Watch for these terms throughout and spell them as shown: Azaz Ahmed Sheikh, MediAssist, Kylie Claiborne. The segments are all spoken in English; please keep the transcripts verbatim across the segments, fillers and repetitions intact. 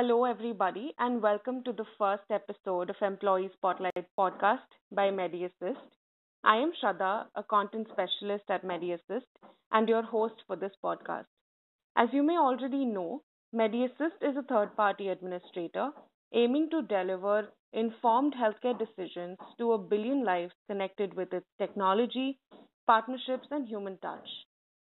Hello, everybody, and welcome to the first episode of Employee Spotlight podcast by MediAssist. I am Shraddha, a content specialist at MediAssist, and your host for this podcast. As you may already know, MediAssist is a third-party administrator aiming to deliver informed healthcare decisions to a billion lives connected with its technology, partnerships, and human touch.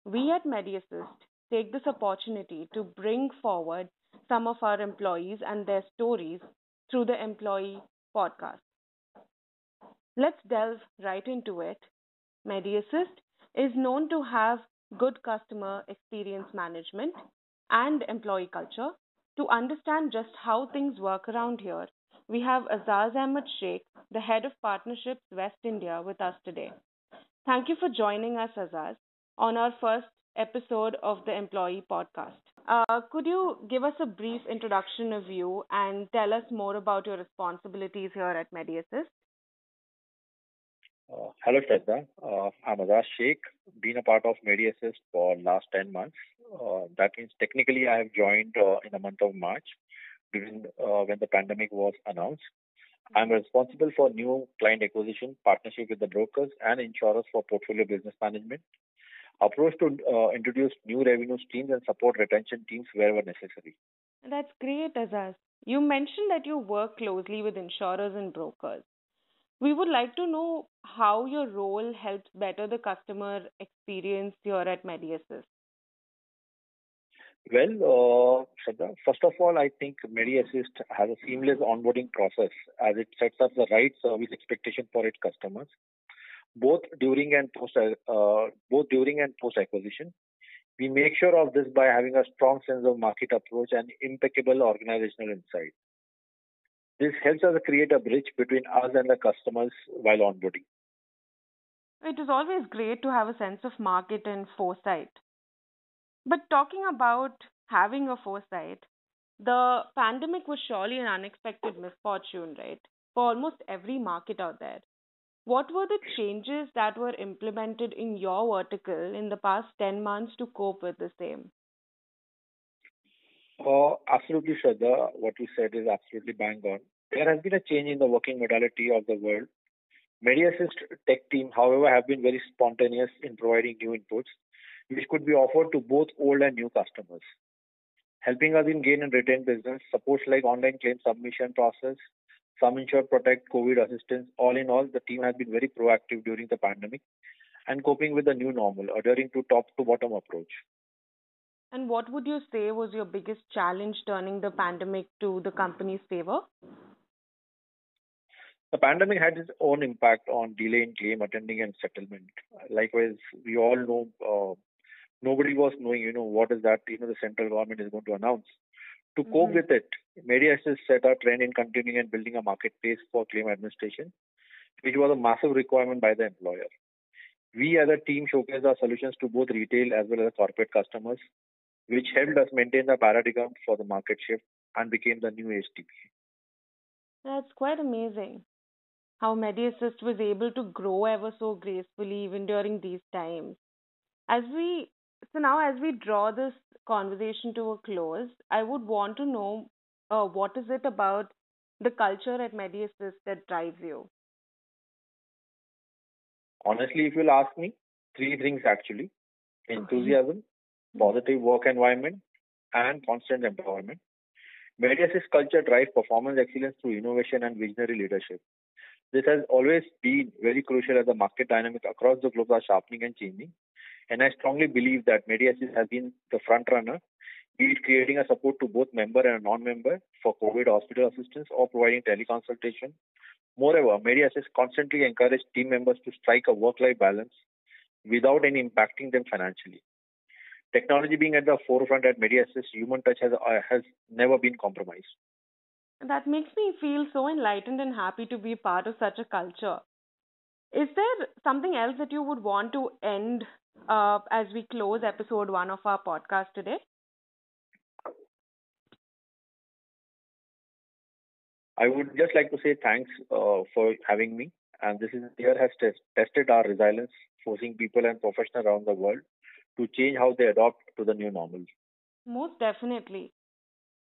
We at MediAssist take this opportunity to bring forward some of our employees and their stories through the Employee Podcast. Let's delve right into it. MediAssist is known to have good customer experience management and employee culture. To understand just how things work around here, we have Azaz Ahmed Sheikh, the Head of Partnerships West India, with us today. Thank you for joining us, Azaz, on our first episode of the Employee Podcast. Uh, could you give us a brief introduction of you and tell us more about your responsibilities here at MediAssist? Uh, hello, Shraddha. Uh, I'm Azaz Sheikh, been a part of MediAssist for last ten months. Uh, that means technically I have joined uh, in the month of March during uh, when the pandemic was announced. I'm responsible for new client acquisition, partnership with the brokers and insurers for portfolio business management, approach to uh, introduce new revenue streams and support retention teams wherever necessary. That's great, Azaz. You mentioned that you work closely with insurers and brokers. We would like to know how your role helps better the customer experience here at MediAssist. Well, uh, first of all, I think MediAssist has a seamless onboarding process as it sets up the right service expectation for its customers, both during and post, uh, both during and post acquisition. We make sure of this by having a strong sense of market approach and impeccable organizational insight. This helps us create a bridge between us and the customers while onboarding. It is always great to have a sense of market and foresight. But talking about having a foresight, the pandemic was surely an unexpected misfortune, right? For almost every market out there. What were the changes that were implemented in your vertical in the past ten months to cope with the same? Oh, absolutely, Shraddha. What you said is absolutely bang on. There has been a change in the working modality of the world. MediAssist tech team, however, have been very spontaneous in providing new inputs, which could be offered to both old and new customers, helping us in gain and retain business, supports like online claim submission process, Some Insure Protect, COVID assistance. All in all, the team has been very proactive during the pandemic and coping with the new normal, adhering to top-to-bottom approach. And what would you say was your biggest challenge turning the pandemic to the company's favor? The pandemic had its own impact on delay in claim attending and settlement. Likewise, we all know, uh, nobody was knowing, you know, what is that, you know, the central government is going to announce. To cope mm-hmm. with it, MediAssist set a trend in continuing and building a marketplace for claim administration, which was a massive requirement by the employer. We as a team showcased our solutions to both retail as well as corporate customers, which helped us maintain the paradigm for the market shift and became the new H T P. That's quite amazing how MediAssist was able to grow ever so gracefully even during these times. As we So now as we draw this conversation to a close, I would want to know uh, what is it about the culture at MediAssist that drives you? Honestly, if you'll ask me, three things actually. Enthusiasm, mm-hmm. positive work environment, and constant empowerment. MediAssist culture drives performance excellence through innovation and visionary leadership. This has always been very crucial as the market dynamics across the globe are sharpening and changing. And I strongly believe that MediAssist has been the front runner, be it creating a support to both member and non-member for COVID hospital assistance or providing teleconsultation. Moreover, MediAssist constantly encouraged team members to strike a work-life balance without any impacting them financially. Technology being at the forefront at MediAssist, human touch has, uh, has never been compromised. That makes me feel so enlightened and happy to be part of such a culture. Is there something else that you would want to end Uh, as we close episode one of our podcast today? I would just like to say thanks uh, for having me. And this year has test- tested our resilience, forcing people and professionals around the world to change how they adopt to the new normal. Most definitely.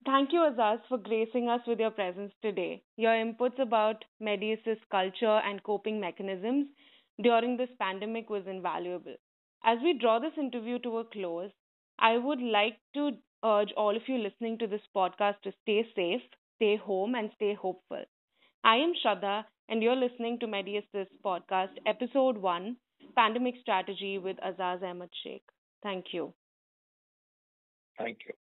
Thank you, Azaz, for gracing us with your presence today. Your inputs about MediAssist culture and coping mechanisms during this pandemic was invaluable. As we draw this interview to a close, I would like to urge all of you listening to this podcast to stay safe, stay home, and stay hopeful. I am Shraddha, and you're listening to MediAssist Podcast, Episode one, Pandemic Strategy with Azaz Ahmed Sheikh. Thank you. Thank you.